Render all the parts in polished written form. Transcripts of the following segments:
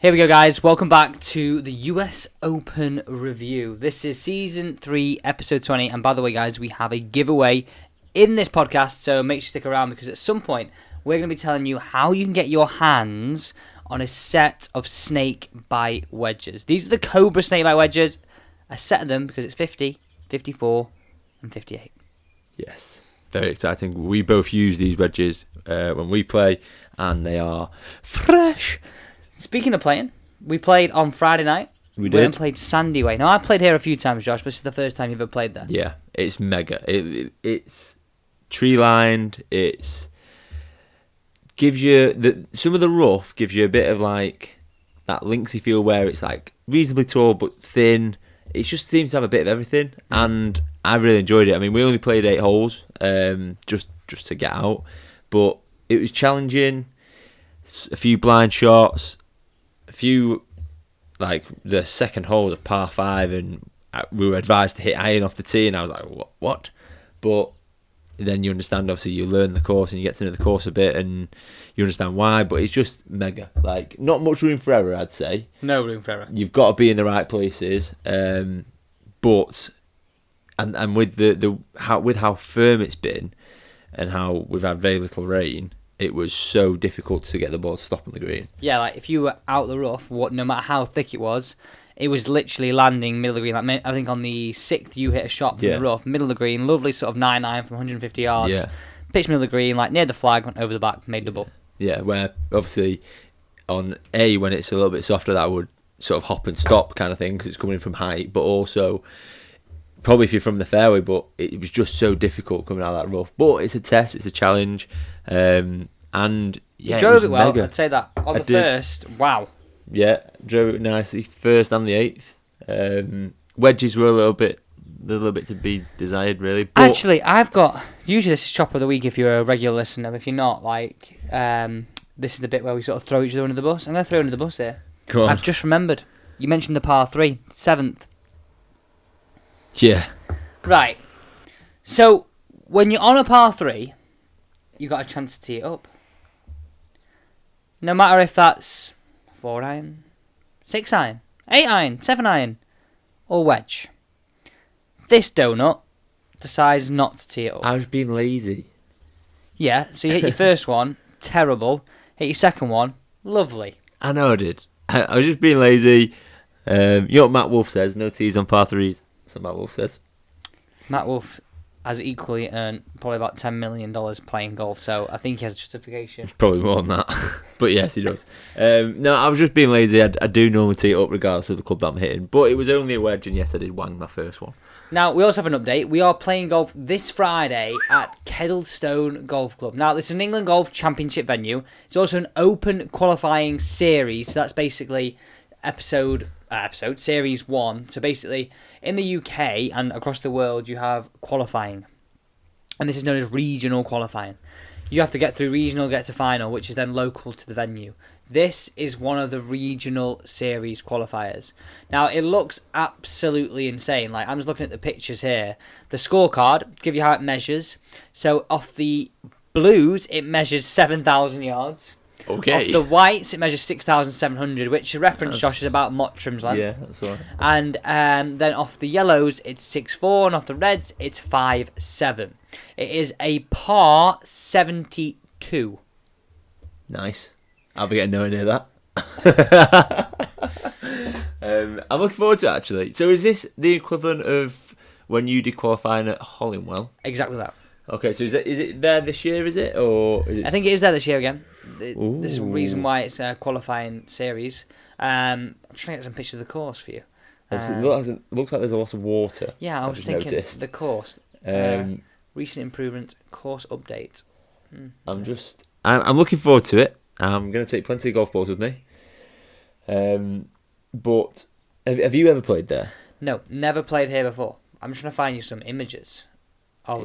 Here we go, guys. Welcome back to the US Open review. This is Season 3, Episode 20. And by the way, guys, we have a giveaway in this podcast, so make sure you stick around because at some point we're going to be telling you how you can get your hands on a set of snake bite wedges. These are the Cobra snake bite wedges. A set of them because it's 50, 54, and 58. Yes. Very exciting. We both use these wedges when we play, and they are fresh. Speaking of playing, we played on Friday night. We did. We played Sandiway. Now, I played here a few times, Josh, but this is the first time you've ever played there. Yeah, it's mega. It's tree-lined. It's gives you... some of the rough gives you a bit of, like, that linksy feel where it's, like, reasonably tall but thin. It just seems to have a bit of everything, and I really enjoyed it. I mean, we only played 8 holes just to get out, but it was challenging. A few blind shots. Few, like the second hole was a par 5, and we were advised to hit iron off the tee, and I was like, what? But then you understand, obviously, you learn the course and you get to know the course a bit, and you understand why. But it's just mega, like not much room for error, I'd say. No room for error. You've got to be in the right places, but and with how firm it's been, and how we've had very little rain. It was so difficult to get the ball to stop on the green. Yeah, like if you were out the rough, no matter how thick it was literally landing middle of the green. Like I think on the 6th, you hit a shot from the rough, middle of the green, lovely sort of 9-iron from 150 yards. Yeah. Pitch middle of the green, like near the flag, went over the back, made the ball. Yeah, where obviously on A, when it's a little bit softer, that would sort of hop and stop kind of thing because it's coming in from height, but also probably if you're from the fairway, but it was just so difficult coming out of that rough. But it's a test, it's a challenge. And yeah, you drove it well, mega. I'd say that on the first, wow. Yeah, drove it nicely first and the 8th. Wedges were a little bit to be desired, really. But actually, I've got usually this is chop of the week if you're a regular listener. If you're not, like this is the bit where we sort of throw each other under the bus. I'm gonna throw you under the bus here. Come on. I've just remembered you mentioned the par 3, 7th. Yeah. Right. So when you're on a par 3. You got a chance to tee it up. No matter if that's 4-iron, 6-iron, 8-iron, 7-iron, or wedge. This donut decides not to tee it up. I was being lazy. Yeah, so you hit your first one, terrible. Hit your second one, lovely. I know I did. I was just being lazy. You know what Matt Wolf says, no tees on par 3s. That's what Matt Wolf says. Matt Wolf has equally earned probably about $10 million playing golf, so I think he has a justification. Probably more than that, but yes, he does. No, I was just being lazy. I do normally tee it up regardless of the club that I'm hitting, but it was only a wedge, and yes, I did wang my first one. Now, we also have an update. We are playing golf this Friday at Kedleston Golf Club. Now, this is an England Golf Championship venue. It's also an open qualifying series, so that's basically Series 1. So basically, in the UK and across the world, you have qualifying. And this is known as regional qualifying. You have to get through regional, get to final, which is then local to the venue. This is one of the regional series qualifiers. Now, it looks absolutely insane. Like, I'm just looking at the pictures here. The scorecard, give you how it measures. So, off the blues, it measures 7,000 yards. Okay. Off the whites, it measures 6,700, which the reference, Josh, is about Mottram's length. Yeah, that's right. And then off the yellows, it's 6.4, and off the reds, it's 5.7. It is a par 72. Nice. I'll be getting nowhere near that. I'm looking forward to it, actually. So is this the equivalent of when you did qualifying at Hollingwell? Exactly that. Okay, so is it there this year, is it? Or is it... I think it is there this year again. This is the reason why it's a qualifying series. I'm trying to get some pictures of the course for you. It looks like there's a lot of water. Yeah, I was thinking noticed. The course. Recent improvements, course update. I'm looking forward to it. I'm going to take plenty of golf balls with me. But have you ever played there? No, never played here before. I'm trying to find you some images.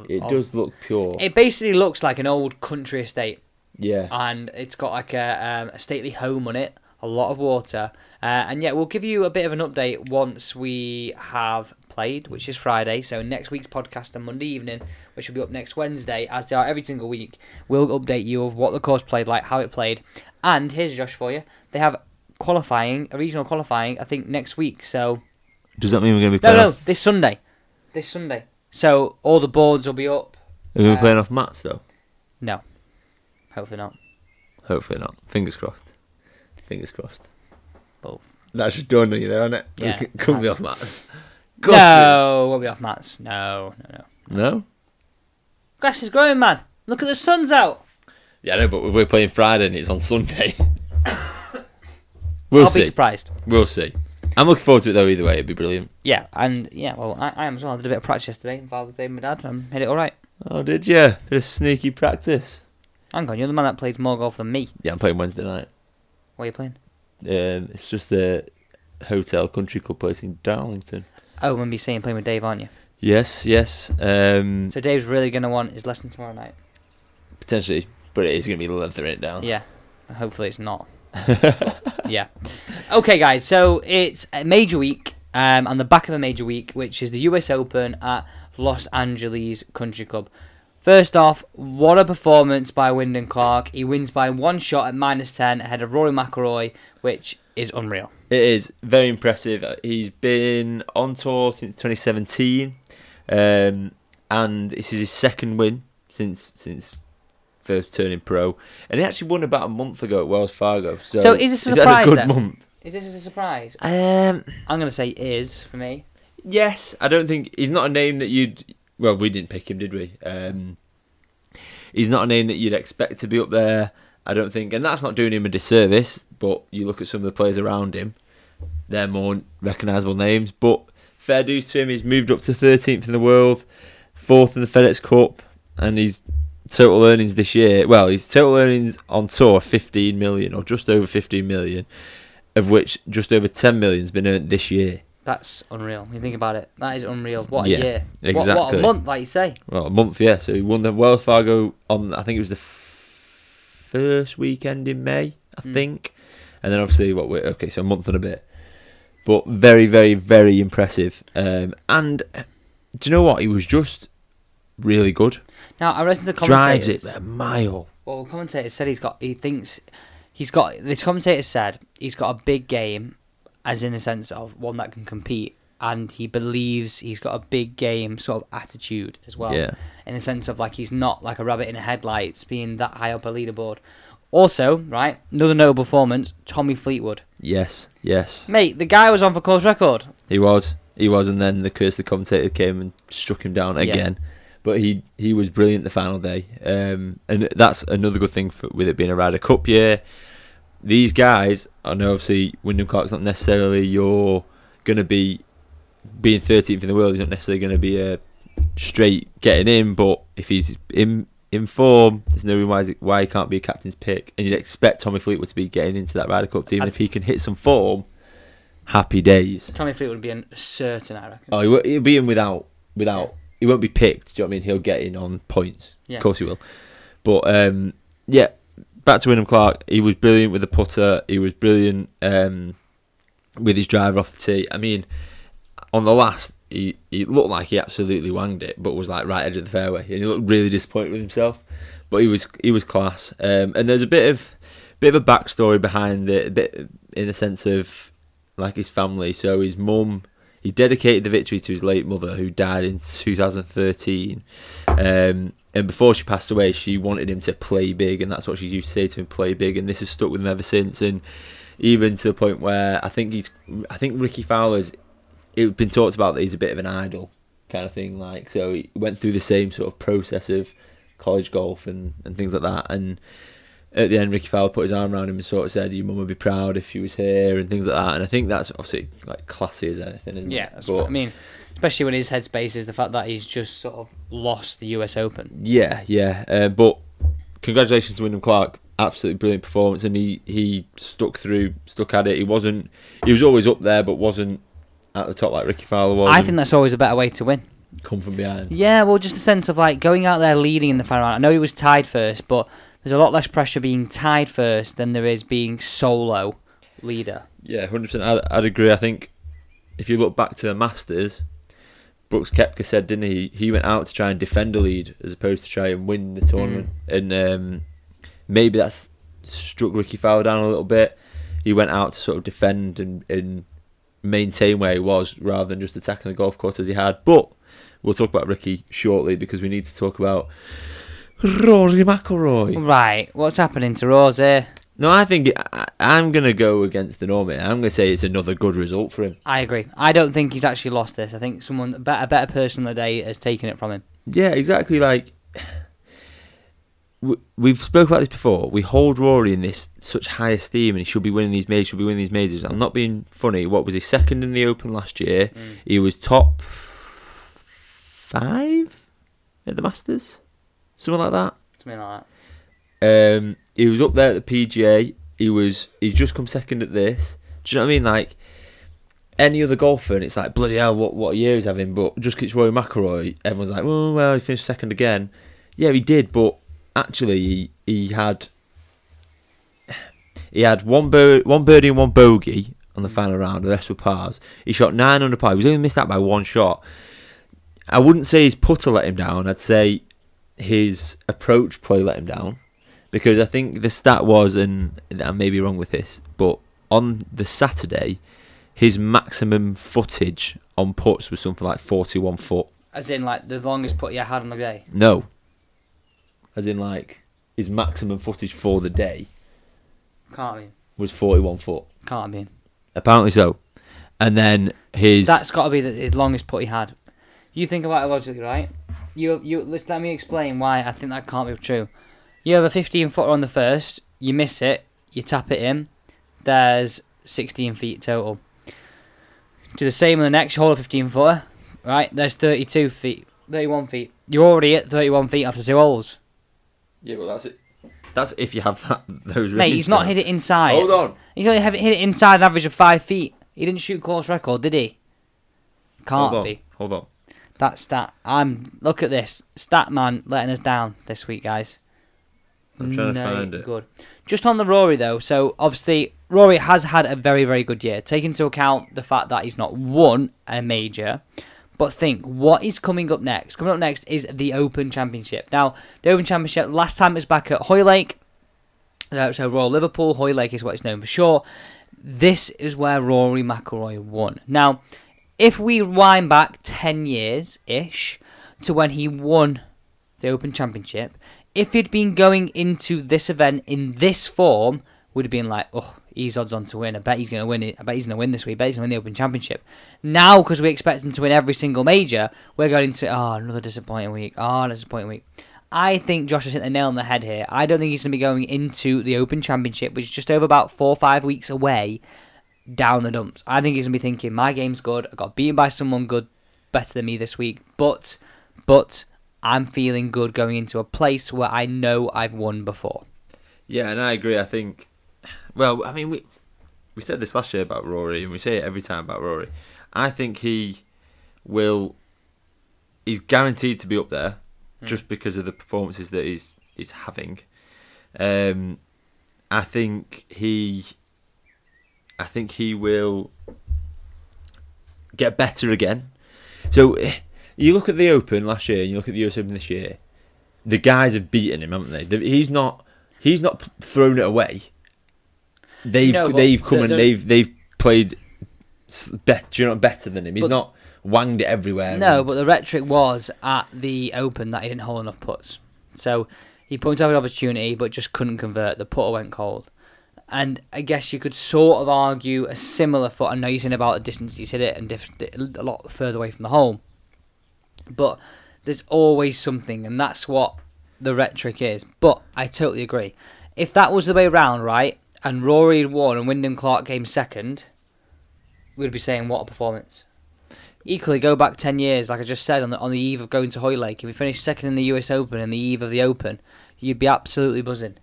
It does look pure. It basically looks like an old country estate. Yeah. And it's got like a stately home on it, a lot of water. And yeah, we'll give you a bit of an update once we have played, which is Friday. So next week's podcast on Monday evening, which will be up next Wednesday, as they are every single week, we'll update you of what the course played like, how it played. And here's Josh for you. They have qualifying, a regional qualifying, I think next week. So does that mean we're going to be playing? No, this Sunday. This Sunday. So all the boards will be up. Are we going to be playing off mats though? No. Hopefully not. Hopefully not. Fingers crossed. Fingers crossed. Both. That's just done you there, isn't it? Yeah. Couldn't be off mats. No, we'll be off mats. No. No? Grass is growing, man. Look at the sun's out. Yeah, I know, but we're playing Friday and it's on Sunday. I'll see. Be surprised. We'll see. I'm looking forward to it though. Either way, it'd be brilliant. Yeah, and yeah, well, I am as well. I did a bit of practice yesterday. Father's Day with my dad. And I had it all right. Oh, did you? Bit of sneaky practice. Hang on, you're the man that plays more golf than me. Yeah, I'm playing Wednesday night. What are you playing? It's just the hotel country club place in Darlington. Oh, I remember you saying playing with Dave, aren't you? Yes. So Dave's really going to want his lesson tomorrow night. Potentially, but it is going to be leathering it down. Yeah, hopefully it's not. Yeah. Okay, guys, so it's a major week, on the back of a major week, which is the US Open at Los Angeles Country Club. First off, what a performance by Wyndham Clark. He wins by one shot at -10 ahead of Rory McIlroy, which is unreal. It is very impressive. He's been on tour since 2017, and this is his second win since first turning pro. And he actually won about a month ago at Wells Fargo. So is this a surprise? He's had a good month. Is this a surprise? I'm going to say is for me. Yes, I don't think he's not a name that you'd. Well, we didn't pick him, did we? He's not a name that you'd expect to be up there, I don't think. And that's not doing him a disservice, but you look at some of the players around him, they're more recognisable names. But fair dues to him, he's moved up to 13th in the world, 4th in the FedEx Cup, and his total earnings this year, well, his total earnings on tour, 15 million, or just over 15 million, of which just over 10 million has been earned this year. That's unreal. You think about it. That is unreal. What a year. Exactly. What a month, like you say. Well, a month, yeah. So he won the Wells Fargo on, I think it was the first weekend in May, I think. And then obviously, so a month and a bit. But very, very, very impressive. And do you know what? He was just really good. Now, I listened to the commentators. Drives it a mile. Well, the commentator said this commentator said he's got a big game. As in the sense of one that can compete, and he believes he's got a big game sort of attitude as well. Yeah. In the sense of like he's not like a rabbit in the headlights, being that high up a leaderboard. Also, right, another notable performance, Tommy Fleetwood. Yes. Mate, the guy was on for course record. He was, and then the commentator came and struck him down again. Yeah. But he was brilliant the final day, and that's another good thing with it being a Ryder Cup year. These guys, I know obviously Wyndham Clark's not necessarily you're going to be being 13th in the world. He's not necessarily going to be a straight getting in, but if he's in form, there's no reason why he can't be a captain's pick. And you'd expect Tommy Fleetwood to be getting into that Ryder Cup team. And if he can hit some form, happy days. Tommy Fleetwood would be in certain, I reckon. Oh, he'll be in without. He won't be picked. Do you know what I mean? He'll get in on points. Yeah. Of course he will. But yeah. Back to Wyndham Clark, he was brilliant with the putter, he was brilliant with his driver off the tee. I mean, on the last, he looked like he absolutely wanged it, but was like right edge of the fairway, and he looked really disappointed with himself. But he was class. And there's a bit of a backstory behind it, a bit in the sense of like his family. So his mum, he dedicated the victory to his late mother, who died in 2013. And before she passed away, she wanted him to play big, and that's what she used to say to him, play big, and this has stuck with him ever since. And even to the point where I think Ricky Fowler's, it's been talked about that he's a bit of an idol kind of thing, like, so he went through the same sort of process of college golf and things like that, and at the end Ricky Fowler put his arm around him and sort of said, your mum would be proud if she was here, and things like that. And I think that's obviously like classy as anything, isn't it? Yeah, that's what I mean. Especially when his headspace is the fact that he's just sort of lost the US Open. Yeah. But congratulations to Wyndham Clark. Absolutely brilliant performance, and he stuck at it. He was always up there, but wasn't at the top like Ricky Fowler was. I think that's always a better way to win. Come from behind. Yeah, well, just the sense of like going out there leading in the final round. I know he was tied first, but there's a lot less pressure being tied first than there is being solo leader. Yeah, 100%. I'd agree. I think if you look back to the Masters, Brooks Koepka said, didn't he? He went out to try and defend a lead as opposed to try and win the tournament. And maybe that's struck Ricky Fowler down a little bit. he went out to sort of defend and maintain where he was rather than just attacking the golf course as he had. But we'll talk about Ricky shortly because we need to talk about Rory McIlroy. Right, what's happening to Rory? No, I think I'm going to go against the norm here. I'm going to say it's another good result for him. I agree. I don't think he's actually lost this. I think someone, a better person today has taken it from him. Yeah, exactly. Like, we've spoken about this before. We hold Rory in this such high esteem, and he should be winning these majors, I'm not being funny. What was he, second in the Open last year? Mm. He was top 5 at the Masters? Something like that. He was up there at the PGA. He's just come second at this. Do you know what I mean? Like, any other golfer, and it's like, bloody hell, what a year he's having. But just because it's Rory McIlroy, everyone's like, oh, well, he finished second again. Yeah, he did, but actually he had one birdie and one bogey on the final round. The rest were pars. He shot 9 under par. He was only missed out by one shot. I wouldn't say his putter let him down. I'd say his approach play let him down. Because I think the stat was, and I may be wrong with this, but on the Saturday, his maximum footage on putts was something like 41 foot. As in, like, the longest putt you had on the day? No. As in, like, his maximum footage for the day. Can't be. Was 41 foot. Can't be. Apparently so. And then his... That's got to be the longest putt he had. You think about it logically, right? Let me explain why I think that can't be true. You have a 15-footer on the first, you miss it, you tap it in, there's 16 feet total. Do the same on the next, you hold a 15-footer, right, there's 31 feet. You're already at 31 feet after 2 holes. Yeah, well, that's it. That's if you have those. Mate, he's not hit it inside. Hold on. He's only hit it inside an average of 5 feet. He didn't shoot course record, did he? Hold on. That stat. Look at this. Stat man letting us down this week, guys. I'm trying to find it. Good. Just on the Rory, though, so obviously Rory has had a very, very good year. Take into account the fact that he's not won a major, but think, what is coming up next? Coming up next is the Open Championship. Now, the Open Championship, last time it was back at Hoylake, so Royal Liverpool. Hoylake is what it's known for sure. This is where Rory McIlroy won. Now, if we wind back 10 years-ish to when he won the Open Championship... If he'd been going into this event in this form, would have been like, oh, he's odds on to win. I bet he's going to win it. I bet he's going to win this week. I bet he's going to win the Open Championship. Now, because we expect him to win every single major, we're going into, another disappointing week. I think Josh has hit the nail on the head here. I don't think he's going to be going into the Open Championship, which is just over about 4 or 5 weeks away, down the dumps. I think he's going to be thinking, my game's good. I got beaten by someone good, better than me this week. But... I'm feeling good going into a place where I know I've won before. Yeah, and I agree. I think, well, I mean, we said this last year about Rory, and we say it every time about Rory. I think he's guaranteed to be up there just because of the performances that he's having. I think he will get better again. So. You look at the Open last year and you look at the US Open this year, the guys have beaten him, haven't they? He's not thrown it away. They've played better than him. He's not wanged it everywhere. No, but the rhetoric was at the Open that he didn't hold enough putts. So he put himself an opportunity but just couldn't convert. The putter went cold. And I guess you could sort of argue a similar foot. I know you're saying about the distance he's hit it and a lot further away from the hole. But there's always something, and that's what the rhetoric is. But I totally agree. If that was the way round, right, and Rory had won and Wyndham Clark came second, we'd be saying, what a performance. Equally, go back 10 years, like I just said, on the eve of going to Hoylake, if we finished second in the US Open and the eve of the Open, you'd be absolutely buzzing.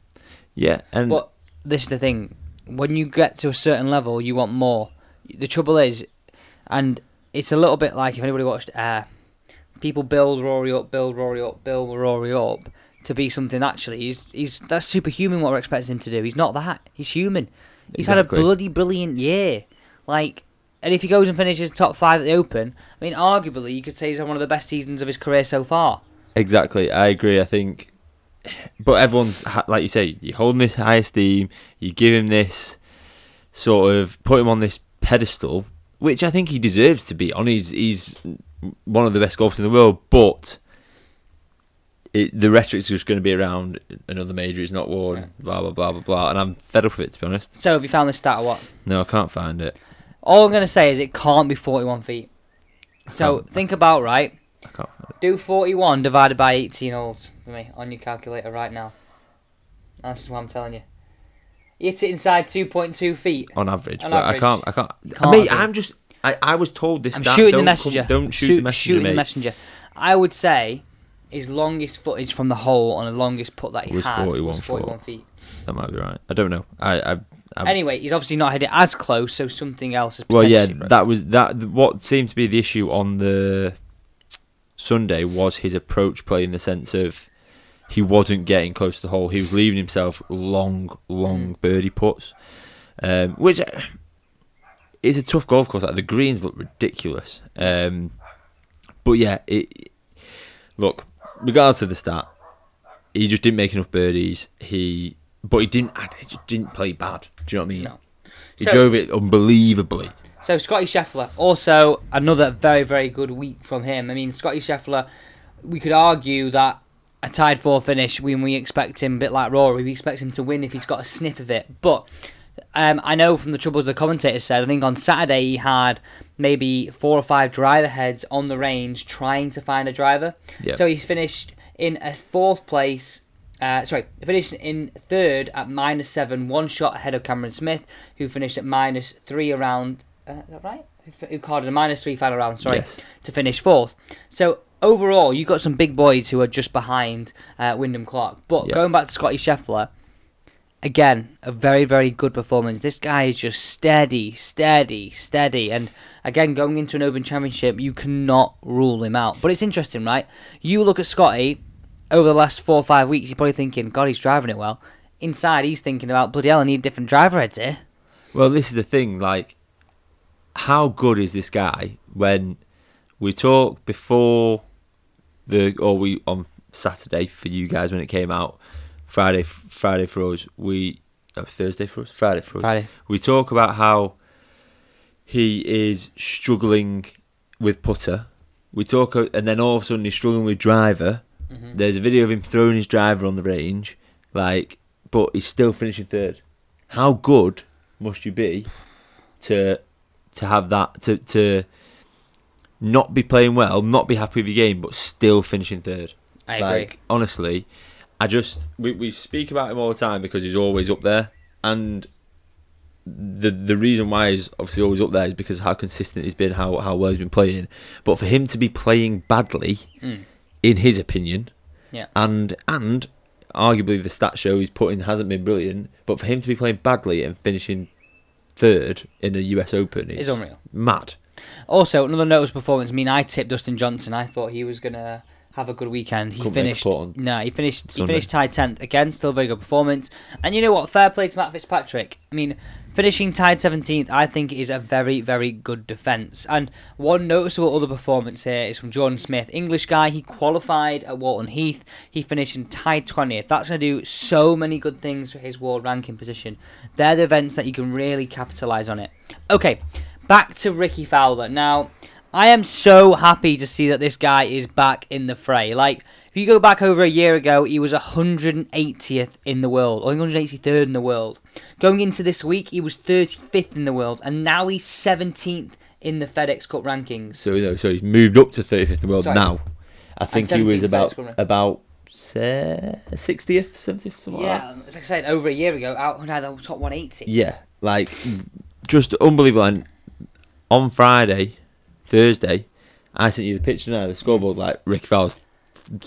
Yeah. But this is the thing. When you get to a certain level, you want more. The trouble is, and it's a little bit like if anybody watched Air... People build Rory up to be something. Actually, that's superhuman what we're expecting him to do. He's not that. He's human. He's exactly. Had a bloody brilliant year. Like, and if he goes and finishes top 5 at the Open, I mean, arguably, you could say he's had one of the best seasons of his career so far. Exactly. I agree, I think. But everyone's, like you say, you're holding this high esteem. You give him this sort of put him on this pedestal, which I think he deserves to be on. He's one of the best golfers in the world, but the rhetoric's just going to be around another major, it's not won, blah, blah, blah, blah, blah, and I'm fed up with it, to be honest. So have you found this stat or what? No, I can't find it. All I'm going to say is it can't be 41 feet. So think about, right? I can't find it. Do 41 divided by 18 holes for me on your calculator right now. That's what I'm telling you. Hit it inside 2.2 feet. On average. I can't. Mate, I'm just... I was told this. Don't shoot the messenger. I would say his longest footage from the hole on the longest putt that he had was 41 feet. That might be right. I don't know. Anyway, he's obviously not had it as close, so something else is potentially... Well, yeah, right. That was that. What seemed to be the issue on the Sunday was his approach play, in the sense of he wasn't getting close to the hole. He was leaving himself long birdie putts, which... It's a tough golf course. Like, the greens look ridiculous. But yeah, look, regardless of the stat, he just didn't make enough birdies. He just didn't play bad. Do you know what I mean? No. He drove it unbelievably. So Scotty Scheffler, also another very, very good week from him. I mean, Scotty Scheffler, we could argue that a tied 4th finish, when we expect him, a bit like Rory, we expect him to win if he's got a sniff of it. But... I know from the troubles the commentator said, I think on Saturday he had maybe 4 or 5 driver heads on the range trying to find a driver. Yep. So he finished in finished in 3rd at -7, 1 shot ahead of Cameron Smith, who finished at -3 around, is that right? Who carded a -3 final round, to finish 4th. So overall, you've got some big boys who are just behind Wyndham Clark. But going back to Scotty Scheffler, again, a very, very good performance. This guy is just steady. And again, going into an Open Championship, you cannot rule him out. But it's interesting, right? You look at Scotty over the last 4 or 5 weeks, you're probably thinking, God, he's driving it well. Inside, he's thinking about, bloody hell, I need different driver heads here. Well, this is the thing. Like, how good is this guy? When we talked before on Saturday for you guys when it came out, Friday for us. We talk about how he is struggling with putter. We talk, and then all of a sudden he's struggling with driver. Mm-hmm. There's a video of him throwing his driver on the range, but he's still finishing 3rd. How good must you be to have that, to not be playing well, not be happy with your game, but still finishing 3rd? I agree. Honestly. We speak about him all the time because he's always up there, and the reason why he's obviously always up there is because of how consistent he's been, how well he's been playing. But for him to be playing badly, in his opinion, and arguably the stats show he's put in hasn't been brilliant, but for him to be playing badly and finishing 3rd in a US Open is unreal, mad. Also, another noticeable performance. I mean, I tipped Dustin Johnson. I thought he was gonna have a good weekend. He finished tied 10th. Again, still a very good performance. And you know what? Fair play to Matt Fitzpatrick. I mean, finishing tied 17th, I think is a very, very good defence. And one noticeable other performance here is from Jordan Smith. English guy, he qualified at Walton Heath. He finished in tied 20th. That's going to do so many good things for his world ranking position. They're the events that you can really capitalise on it. Okay, back to Ricky Fowler. Now, I am so happy to see that this guy is back in the fray. Like, if you go back over a year ago, he was 180th in the world, or 183rd in the world. Going into this week, he was 35th in the world, and now he's 17th in the FedEx Cup rankings. So he's moved up to 35th in the world now. I think he was about 60th, 70th, something like that. Yeah, like I said, over a year ago, out had the top 180. Yeah, like, just unbelievable. And on Thursday, I sent you the picture now, the scoreboard, like Ricky Fowler's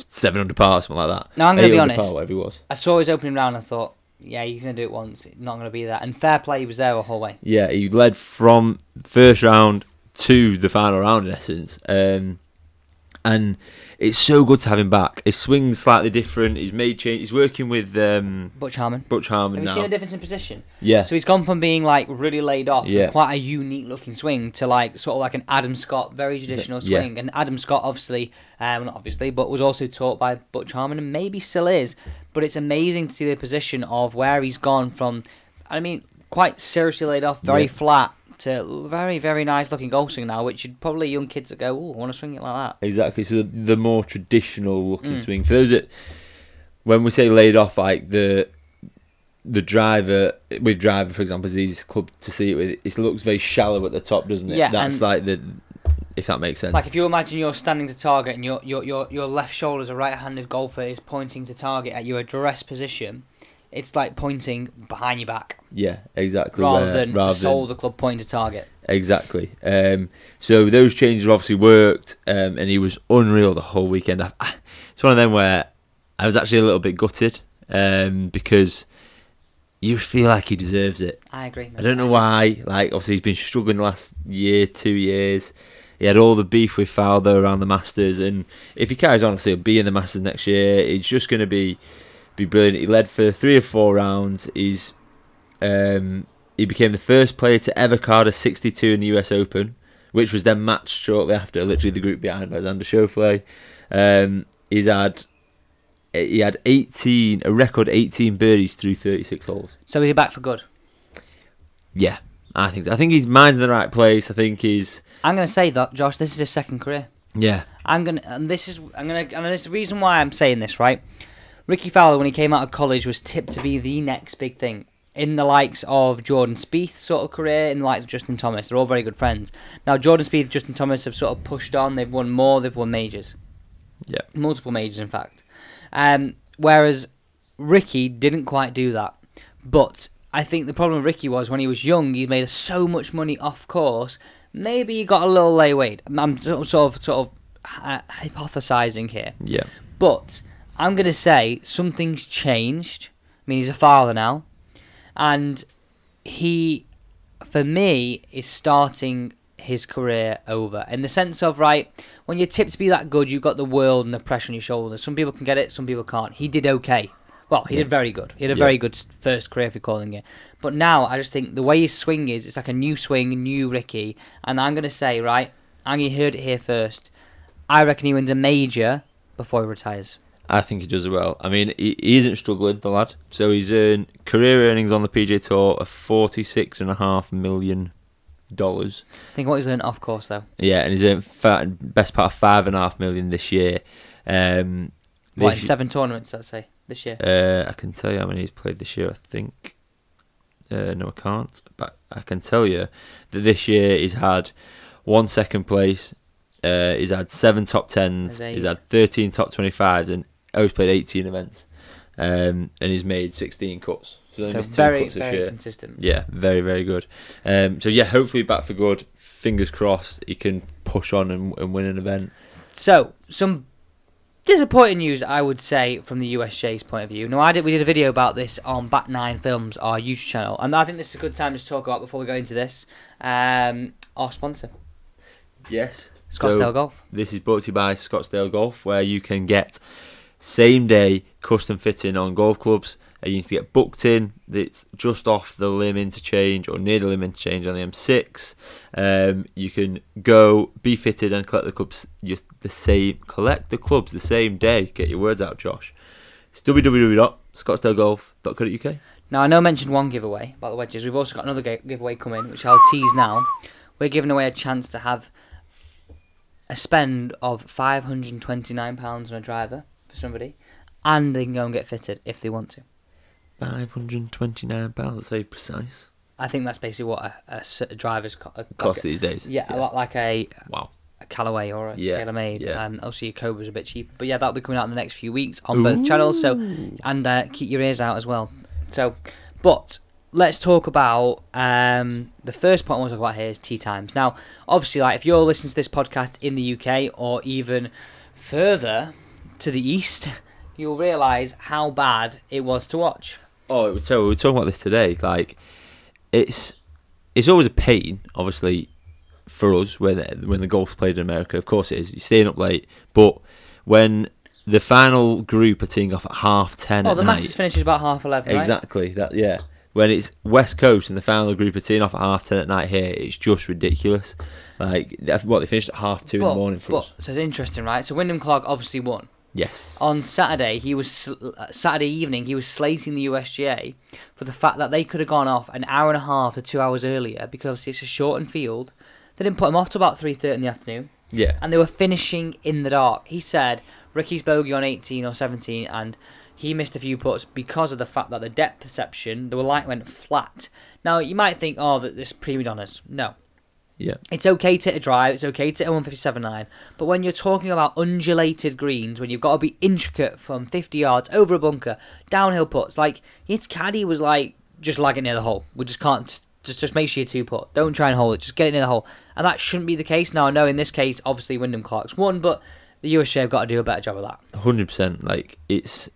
700 par, something like that. Now, I'm going to be honest. Par, he was. I saw his opening round and I thought, yeah, he's going to do it once. It's not going to be that. And fair play, he was there the whole way. Yeah, he led from first round to the final round, in essence. And it's so good to have him back. His swing's slightly different. He's made change. He's working with Butch Harmon now. Have you seen a difference in position? Yeah. So he's gone from being like really laid off, and quite a unique looking swing, to like sort of like an Adam Scott, very traditional swing. And Adam Scott obviously, but was also taught by Butch Harmon, and maybe still is. But it's amazing to see the position of where he's gone from. I mean, quite seriously laid off, very flat, to very, very nice looking golf swing now, which should probably young kids that go, oh, I want to swing it like that. Exactly, so the more traditional looking swing. For those that, when we say laid off, like the driver, with driver for example, is the easiest club to see it with, it looks very shallow at the top, doesn't it? Yeah, that's like the... If that makes sense. Like if you imagine you're standing to target and your left shoulder as a right-handed golfer is pointing to target at your address position, it's like pointing behind your back. Yeah, exactly. Rather than the sole of the club pointing to target. Exactly. So those changes obviously worked, and he was unreal the whole weekend. It's one of them where I was actually a little bit gutted because you feel like he deserves it. I agree. I don't know why. Like obviously he's been struggling the last year, 2 years. He had all the beef with Fowler around the Masters, and if he carries on, obviously he'll be in the Masters next year. It's just going to be brilliant. He led for 3 or 4 rounds. He's he became the first player to ever card a 62 in the US Open, which was then matched shortly after, literally the group behind by Xander Schauffele. He had 18 birdies through 36 holes. So is he back for good? Yeah, I think so. I think his mind's in the right place. I think he's. I'm going to say that, Josh, this is his second career. Yeah. And there's a reason why I'm saying this, right? Ricky Fowler, when he came out of college, was tipped to be the next big thing. In the likes of Jordan Spieth sort of career, in the likes of Justin Thomas. They're all very good friends. Now, Jordan Spieth, Justin Thomas have sort of pushed on. They've won more. They've won majors. Yeah. Multiple majors, in fact. Whereas Ricky didn't quite do that. But I think the problem with Ricky was when he was young, he made so much money off course. Maybe he got a little layaway. I'm sort of hypothesising here. Yeah. But I'm going to say something's changed. I mean, he's a father now. And he, for me, is starting his career over. In the sense of, right, when you're tipped to be that good, you've got the world and the pressure on your shoulders. Some people can get it, some people can't. He did okay. Well, he did very good. He had a very good first career, if you're calling it. But now, I just think the way his swing is, it's like a new swing, new Ricky. And I'm going to say, right, and you heard it here first, I reckon he wins a major before he retires. I think he does well. I mean, he isn't struggling, the lad. So he's earned career earnings on the PGA Tour of $46.5 million. I think what he's earned off course, though. Yeah, and he's earned best part of $5.5 million this year. What, in 7 tournaments, let's say? This year, I can tell you how many he's played this year. I think, no, I can't. But I can tell you that this year he's had 1 second place. He's had 7 top 10s. He's had 13 top 25s, and he's played 18 events. And he's made 16 cuts. So very, very consistent. Yeah, very, very good. So yeah, hopefully back for good. Fingers crossed he can push on and win an event. So some. Disappointing news, I would say, from the USGA's point of view. Now, we did a video about this on Back 9 Films, our YouTube channel, and I think this is a good time to talk about before we go into this. Our sponsor. Yes. Scottsdale Golf. This is brought to you by Scottsdale Golf, where you can get same-day custom fitting on golf clubs. You need to get booked in. It's just off the limb interchange or near the limb interchange on the M6. You can go be fitted and collect the clubs the same day. Get your words out, Josh. It's www.scottsdalegolf.co.uk. Now, I know I mentioned one giveaway about the wedges. We've also got another giveaway coming, which I'll tease now. We're giving away a chance to have a spend of £529 on a driver for somebody, and they can go and get fitted if they want to. £529, that's very precise. I think that's basically what a driver's cost these days. Yeah, a lot like a Callaway or a TaylorMade. Yeah. Obviously, your Cobra's a bit cheaper. But yeah, that'll be coming out in the next few weeks on both channels. So, and keep your ears out as well. So, but let's talk about the first point I want to talk about here is tee times. Now, obviously, like if you're listening to this podcast in the UK or even further to the east, you'll realise how bad it was to watch. Oh, so we were talking about this today. Like, it's always a pain, obviously, for us when the golf's played in America. Of course it is. You're staying up late, but when the final group are teeing off at 10:30 at night. Oh, the Masters finishes about 11:30. Right? Exactly. That yeah. When it's West Coast and the final group are teeing off at 10:30 at night here, it's just ridiculous. Like, what they finished at 2:30 in the morning for us. So it's interesting, right? So Wyndham Clark obviously won. Yes. On Saturday, Saturday evening, he was slating the USGA for the fact that they could have gone off an hour and a half to 2 hours earlier, because it's a shortened field. They didn't put him off to about 3:30 in the afternoon. Yeah. And they were finishing in the dark. He said Ricky's bogey on 18 or 17, and he missed a few putts because of the fact that the depth perception, the light went flat. Now, you might think, oh, this premium on us. No. Yeah. It's okay to hit a drive, it's okay to hit a 157.9, but when you're talking about undulated greens, when you've got to be intricate from 50 yards, over a bunker, downhill putts, like, his caddy was like, just lag it near the hole. We just can't, just make sure you're two putt. Don't try and hold it, just get it near the hole. And that shouldn't be the case. Now, I know in this case, obviously, Wyndham Clark's won, but the USA have got to do a better job of that. 100%. Like, it's,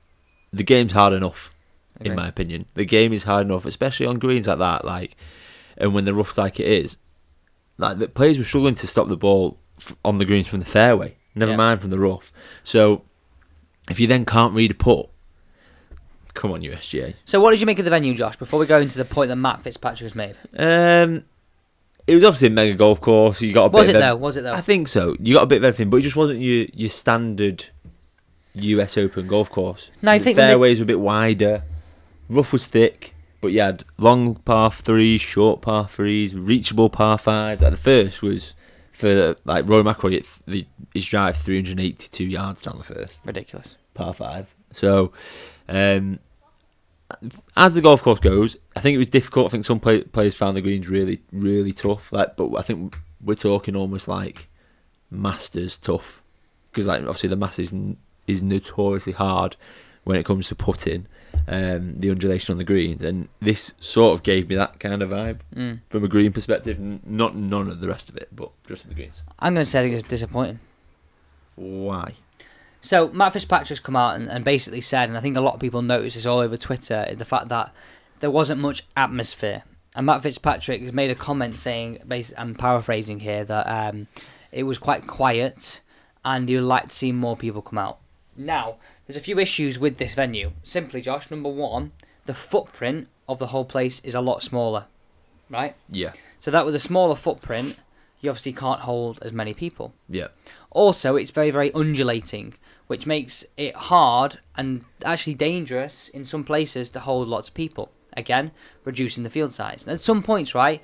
the game's hard enough, in my opinion. The game is hard enough, especially on greens like that, like, and when they're rough like it is. Like, the players were struggling to stop the ball on the greens from the fairway, never mind from the rough. So, if you then can't read a putt, come on, USGA. So, what did you make of the venue, Josh, before we go into the point that Matt Fitzpatrick has made? It was obviously a mega golf course. You got a Was it though? I think so. You got a bit of everything, but it just wasn't your standard US Open golf course. No, I think the fairways were a bit wider, rough was thick. But you had long par 3s, short par 3s, reachable par 5s. Like the first was for like Rory McIlroy, his drive 382 yards down the first. Ridiculous. Par 5. So, as the golf course goes, I think it was difficult. I think some players found the greens really, really tough. Like, but I think we're talking almost like Masters tough. Because like obviously the Masters is notoriously hard when it comes to putting. The undulation on the greens, and this sort of gave me that kind of vibe from a green perspective. Not none of the rest of it, but just from the greens. I'm going to say it's disappointing. Why? So Matt Fitzpatrick's come out and basically said, and I think a lot of people noticed this all over Twitter, the fact that there wasn't much atmosphere. And Matt Fitzpatrick has made a comment saying, I'm paraphrasing here, that it was quite quiet, and you'd like to see more people come out. Now, there's a few issues with this venue. Simply, Josh, number one, the footprint of the whole place is a lot smaller, right? Yeah. So that with a smaller footprint, you obviously can't hold as many people. Yeah. Also, it's very, very undulating, which makes it hard and actually dangerous in some places to hold lots of people. Again, reducing the field size. And at some points, right,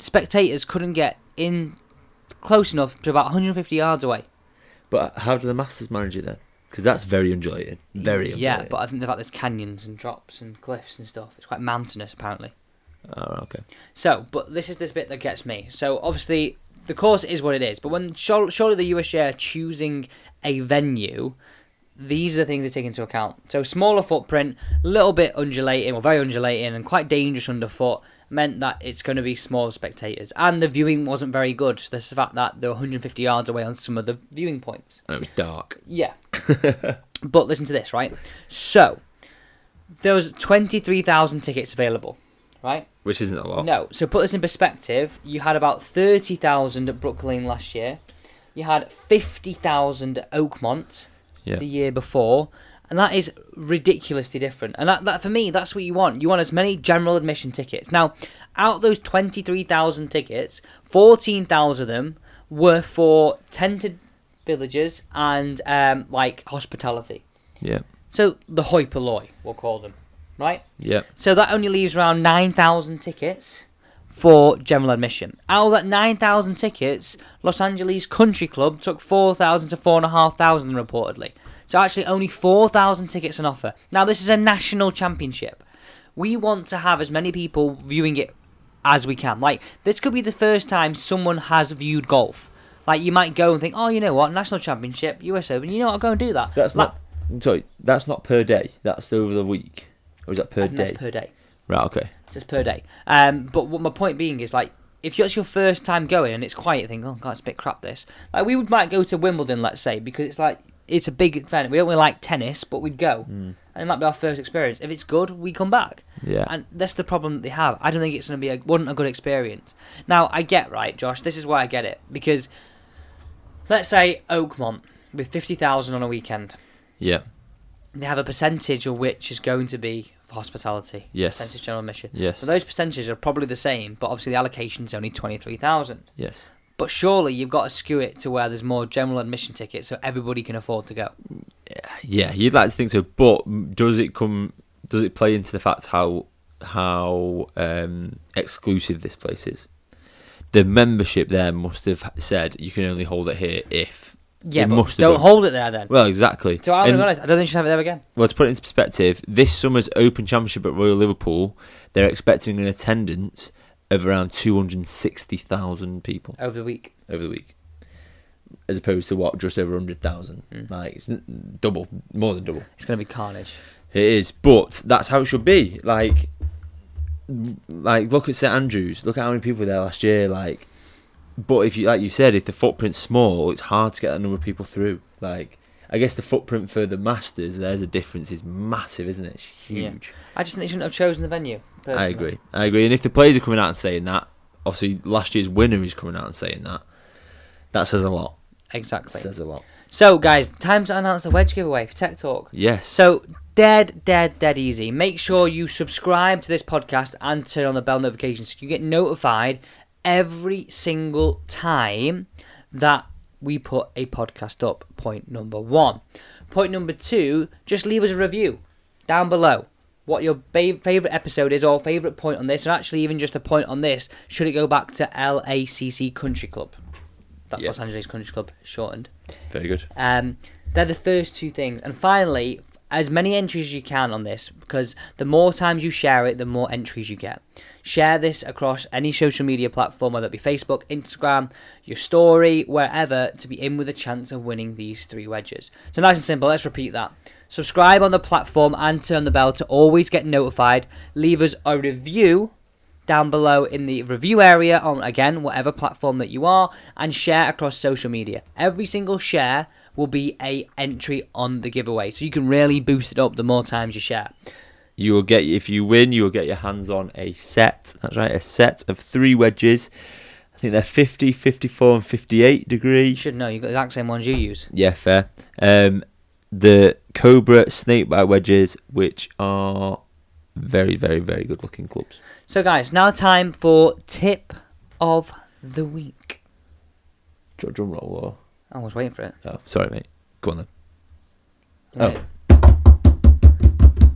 spectators couldn't get in close enough to about 150 yards away. But how do the Masters manage it then? Because that's very undulating. Very undulating. Yeah, but I think the fact there's canyons and drops and cliffs and stuff. It's quite mountainous, apparently. Oh, okay. So, but this is this bit that gets me. So, obviously, the course is what it is. But when surely the USGA are choosing a venue, these are things they take into account. So, smaller footprint, a little bit undulating, or very undulating, and quite dangerous underfoot, meant that it's going to be smaller spectators. And the viewing wasn't very good. So there's the fact that they were 150 yards away on some of the viewing points. And it was dark. Yeah. But listen to this, right? So, there was 23,000 tickets available, right? Which isn't a lot. No. So put this in perspective. You had about 30,000 at Brookline last year. You had 50,000 at Oakmont the year before. And that is ridiculously different. And that for me, that's what you want. You want as many general admission tickets. Now, out of those 23,000 tickets, 14,000 of them were for tented villages and, like, hospitality. Yeah. So, the hoi polloi, we'll call them, right? Yeah. So, that only leaves around 9,000 tickets for general admission. Out of that 9,000 tickets, Los Angeles Country Club took 4,000 to 4,500, reportedly. So actually only 4,000 tickets on offer. Now this is a national championship. We want to have as many people viewing it as we can. Like, this could be the first time someone has viewed golf. Like, you might go and think, oh, you know what, national championship, US Open, you know what, I'll go and do that. So that's that's not per day, that's over the week. Or is that per day? That's per day. Right, okay. It's just per day. But what my point being is, like, if it's your first time going and it's quiet, you think, oh god, it's a bit crap this. Like, we might go to Wimbledon, let's say, because it's like, it's a big event. We don't really like tennis, but we'd go. Mm. And it might be our first experience. If it's good, we come back. Yeah. And that's the problem that they have. I don't think it's going to be wasn't a good experience. Now, I get, right, Josh, this is why I get it. Because, let's say, Oakmont, with 50,000 on a weekend. Yeah. They have a percentage of which is going to be for hospitality. Yes. Percentage general admission. Yes. So those percentages are probably the same, but obviously the allocation's only 23,000. Yes. But surely you've got to skew it to where there's more general admission tickets so everybody can afford to go. Yeah, you'd like to think so, but does it play into the fact how exclusive this place is? The membership there must have said you can only hold it here if. Yeah, it but don't hold it there then. Well, exactly. So I'm honest, I don't think you should have it there again. Well, to put it into perspective, this summer's Open Championship at Royal Liverpool, they're expecting an attendance of around 260,000 people. Over the week. As opposed to what? Just over 100,000. Mm. Like, it's double, more than double. It's going to be carnage. It is, but that's how it should be. Like look at St Andrews. Look at how many people were there last year. Like, but if you, like you said, if the footprint's small, it's hard to get that number of people through. Like, I guess the footprint for the Masters, there's a difference, is massive, isn't it? It's huge. Yeah. I just think they shouldn't have chosen the venue. Personally. I agree. And if the players are coming out and saying that, obviously last year's winner is coming out and saying that. That says a lot. Exactly. It says a lot. So, guys, time to announce the wedge giveaway for Tech Talk. Yes. So, dead easy. Make sure you subscribe to this podcast and turn on the bell notification so you get notified every single time that we put a podcast up. Point number one. Point number two, just leave us a review down below. What your favourite episode is or favourite point on this, or actually even just a point on this, should it go back to LACC Country Club? That's Los Angeles Country Club, shortened. Very good. They're the first two things. And finally, as many entries as you can on this, because the more times you share it, the more entries you get. Share this across any social media platform, whether it be Facebook, Instagram, your story, wherever, to be in with a chance of winning these three wedges. So nice and simple. Let's repeat that. Subscribe on the platform and turn the bell to always get notified. Leave us a review down below in the review area on, again, whatever platform that you are, and share across social media. Every single share will be a entry on the giveaway, so you can really boost it up the more times you share. You will get, if you win, you will get your hands on a set. That's right, a set of three wedges. I think they're 50, 54 and 58 degree. You should know, you've got the exact same ones you use. Yeah, fair. The Cobra snakebite wedges, which are very, very, very good looking clubs. So guys, now time for tip of the week. Do you want a drum roll or? I was waiting for it. Oh, sorry mate. Go on then. Right. Oh.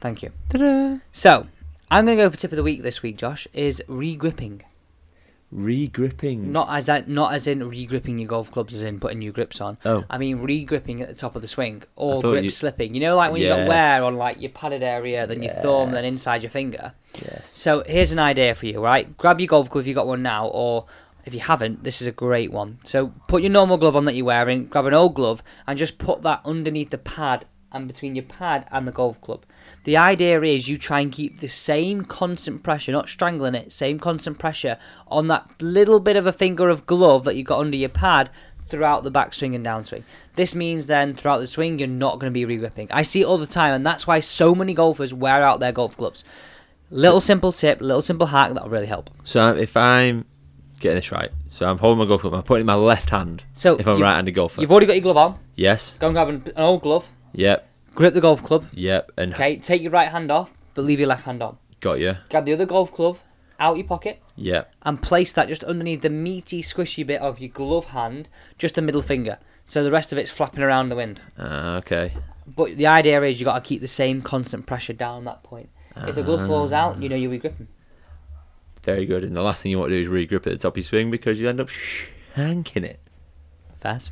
Thank you. Ta-da. So, I'm going to go for tip of the week this week, Josh, is regripping. Regripping? Not as in regripping your golf clubs, as in putting new grips on. Oh. I mean regripping at the top of the swing or grip slipping. You know, like when you've got wear on like your padded area, then your thumb, then inside your finger. Yes. So here's an idea for you, right? Grab your golf glove if you've got one now, or if you haven't, this is a great one. So put your normal glove on that you're wearing, grab an old glove, and just put that underneath the pad and between your pad and the golf club. The idea is you try and keep the same constant pressure, not strangling it, same constant pressure on that little bit of a finger of glove that you've got under your pad throughout the backswing and downswing. This means then throughout the swing, you're not going to be re-gripping. I see it all the time, and that's why so many golfers wear out their golf gloves. Little simple tip, little simple hack, that'll really help. So if I'm getting this right, so I'm holding my golf club, I'm putting it in my left hand, so if I'm right-handed golfer. You've already got your glove on. Yes. Go and grab an old glove. Yep. Grip the golf club. Yep. And okay, take your right hand off, but leave your left hand on. Got you. Grab the other golf club out your pocket. Yep. And place that just underneath the meaty, squishy bit of your glove hand, just the middle finger. So the rest of it's flapping around the wind. Okay. But the idea is you got to keep the same constant pressure down that point. If the glove falls out, you know you're re-gripping. Very good. And the last thing you want to do is re-grip at the top of your swing because you end up shanking it. Fast.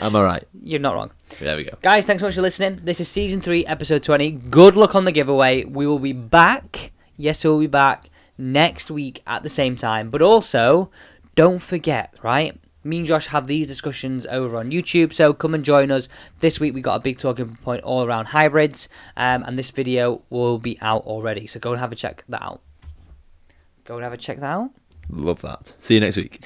I'm alright. You're not wrong. There we go. Guys, thanks so much for listening. This is Season 3, Episode 20. Good luck on the giveaway. We will be back. Yes, we'll be back next week at the same time. But also, don't forget, right? Me and Josh have these discussions over on YouTube, so come and join us. This week we got a big talking point all around hybrids, and this video will be out already. So go and have a check that out. Love that. See you next week.